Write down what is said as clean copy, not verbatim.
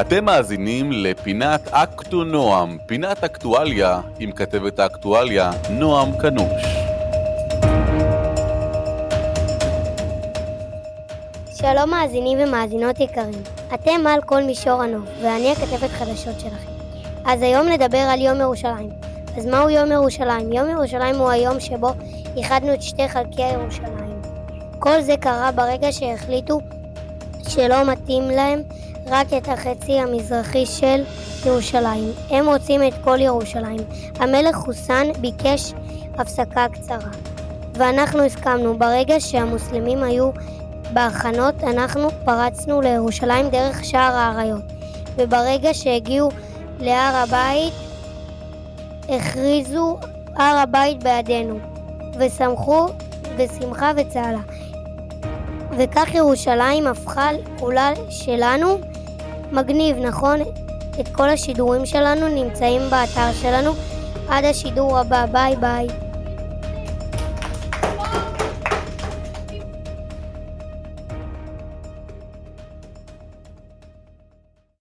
אתם מאזינים לפינת אקטו נועם, פינת אקטואליה עם כתבת האקטואליה נועם כנוש. שלום מאזינים ומאזינות יקרים, אתם על כל מישור הנוף ואני הכתבת חדשות שלכם. אז היום נדבר על יום ירושלים. אז מהו יום ירושלים? יום ירושלים הוא היום שבו איחדנו את שתי חלקי ירושלים. כל זה קרה ברגע שהחליטו שלא מתאים להם רק את החצי המזרחי של ירושלים. הם רוצים את כל ירושלים. המלך חוסן ביקש הפסקה קצרה, ואנחנו הסכמנו. ברגע שהמוסלמים היו בהכנות, אנחנו פרצנו לירושלים דרך שער האריות, וברגע שהגיעו להר הבית, הכריזו הר הבית בעדנו, ושמחו בשמחה וצהלה. וכך ירושלים הפכה כולה שלנו. מגניב, נכון? את כל השידורים שלנו נמצאים באתר שלנו. עד השידור הבא, ביי ביי.